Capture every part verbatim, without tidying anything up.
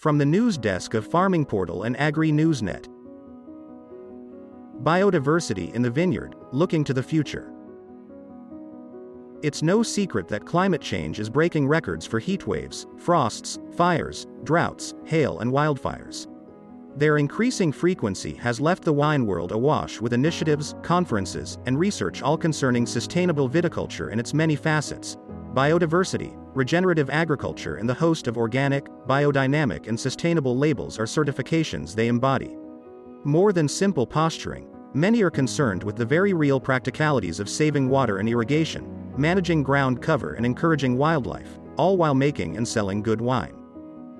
From the news desk of Farming Portal and Agri-Newsnet. Biodiversity in the vineyard, looking to the future. It's no secret that climate change is breaking records for heatwaves, frosts, fires, droughts, hail and wildfires. Their increasing frequency has left the wine world awash with initiatives, conferences, and research all concerning sustainable viticulture in its many facets: biodiversity, regenerative agriculture, and the host of organic, biodynamic and sustainable labels are certifications they embody. More than simple posturing, many are concerned with the very real practicalities of saving water and irrigation, managing ground cover and encouraging wildlife, all while making and selling good wine.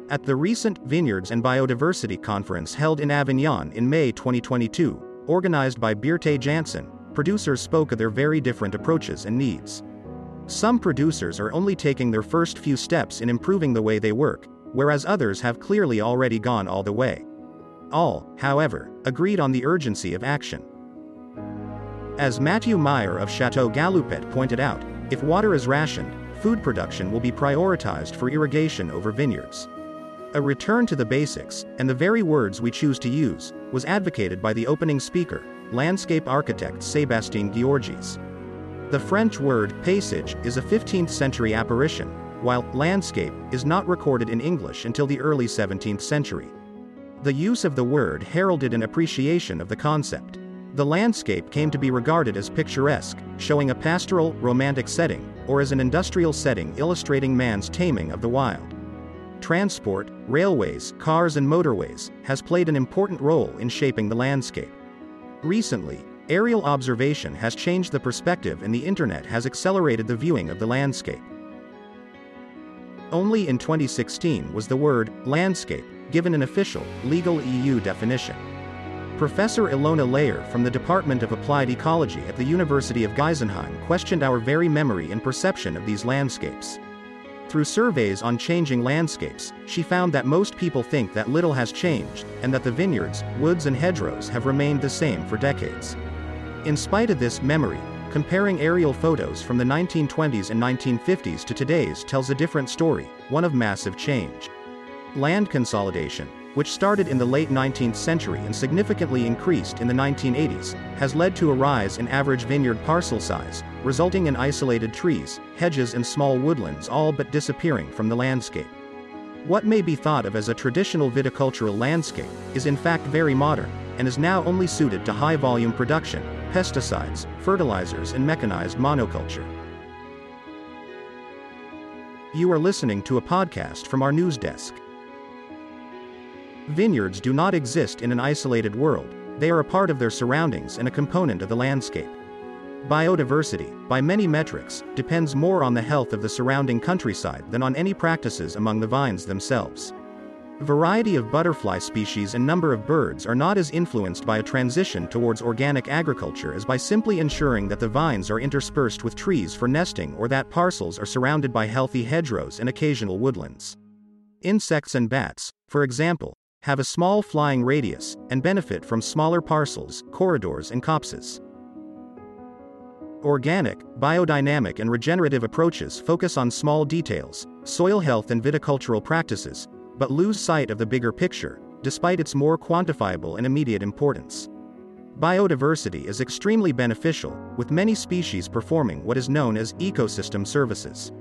At the recent Vineyards and Biodiversity Conference held in Avignon in May twenty twenty-two, organized by Birte Janssen, producers spoke of their very different approaches and needs. Some producers are only taking their first few steps in improving the way they work, whereas others have clearly already gone all the way. All, however, agreed on the urgency of action. As Mathieu Meyer of Château Galoupet pointed out, if water is rationed, food production will be prioritized for irrigation over vineyards. A return to the basics, and the very words we choose to use, was advocated by the opening speaker, landscape architect Sébastien Giorgies. The French word paysage is a fifteenth century apparition, while landscape is not recorded in English until the early seventeenth century. The use of the word heralded an appreciation of the concept. The landscape came to be regarded as picturesque, showing a pastoral, romantic setting, or as an industrial setting illustrating man's taming of the wild. Transport, railways, cars and motorways, has played an important role in shaping the landscape. Recently, aerial observation has changed the perspective and the internet has accelerated the viewing of the landscape. Only in twenty sixteen was the word landscape given an official, legal E U definition. Professor Ilona Leyer from the Department of Applied Ecology at the University of Geisenheim questioned our very memory and perception of these landscapes. Through surveys on changing landscapes, she found that most people think that little has changed, and that the vineyards, woods and hedgerows have remained the same for decades. In spite of this memory, comparing aerial photos from the nineteen twenties and nineteen fifties to today's tells a different story, one of massive change. Land consolidation, which started in the late nineteenth century and significantly increased in the nineteen eighties, has led to a rise in average vineyard parcel size, resulting in isolated trees, hedges and small woodlands all but disappearing from the landscape. What may be thought of as a traditional viticultural landscape is in fact very modern, and is now only suited to high-volume production, pesticides, fertilizers and mechanized monoculture. You are listening to a podcast from our news desk. Vineyards do not exist in an isolated world, they are a part of their surroundings and a component of the landscape. Biodiversity, by many metrics, depends more on the health of the surrounding countryside than on any practices among the vines themselves. Variety of butterfly species and number of birds are not as influenced by a transition towards organic agriculture as by simply ensuring that the vines are interspersed with trees for nesting or that parcels are surrounded by healthy hedgerows and occasional woodlands. Insects and bats, for example, have a small flying radius and benefit from smaller parcels, corridors and copses. Organic, biodynamic and regenerative approaches focus on small details, soil health and viticultural practices, but lose sight of the bigger picture, despite its more quantifiable and immediate importance. Biodiversity is extremely beneficial, with many species performing what is known as ecosystem services.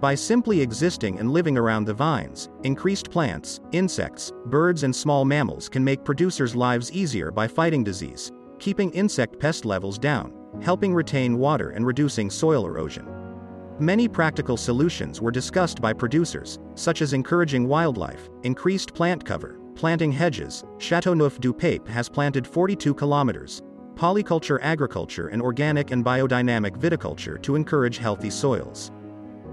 By simply existing and living around the vines, increased plants, insects, birds and small mammals can make producers' lives easier by fighting disease, keeping insect pest levels down, helping retain water and reducing soil erosion. Many practical solutions were discussed by producers, such as encouraging wildlife, increased plant cover, planting hedges. Châteauneuf-du-Pape has planted forty-two kilometers, polyculture agriculture and organic and biodynamic viticulture to encourage healthy soils.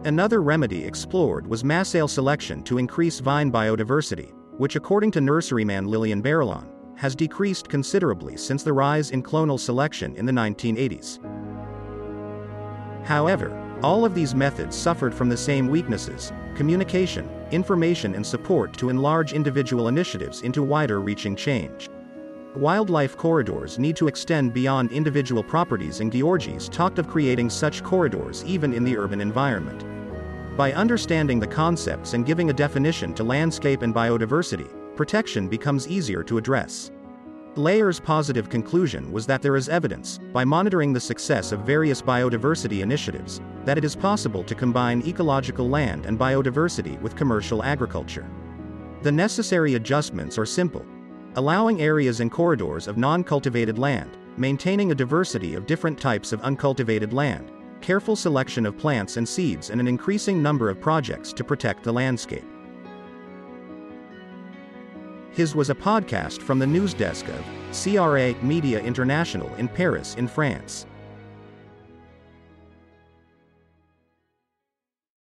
Another remedy explored was massale selection to increase vine biodiversity, which according to nurseryman Lillian Barillon, has decreased considerably since the rise in clonal selection in the nineteen eighties. However, all of these methods suffered from the same weaknesses: communication, information and support to enlarge individual initiatives into wider-reaching change. Wildlife corridors need to extend beyond individual properties, and Giorgies talked of creating such corridors even in the urban environment. By understanding the concepts and giving a definition to landscape and biodiversity, protection becomes easier to address. Leyer's positive conclusion was that there is evidence, by monitoring the success of various biodiversity initiatives, that it is possible to combine ecological land and biodiversity with commercial agriculture. The necessary adjustments are simple: allowing areas and corridors of non-cultivated land, maintaining a diversity of different types of uncultivated land, careful selection of plants and seeds, and an increasing number of projects to protect the landscape. His was a podcast from the news desk of C R A Media International in Paris in France.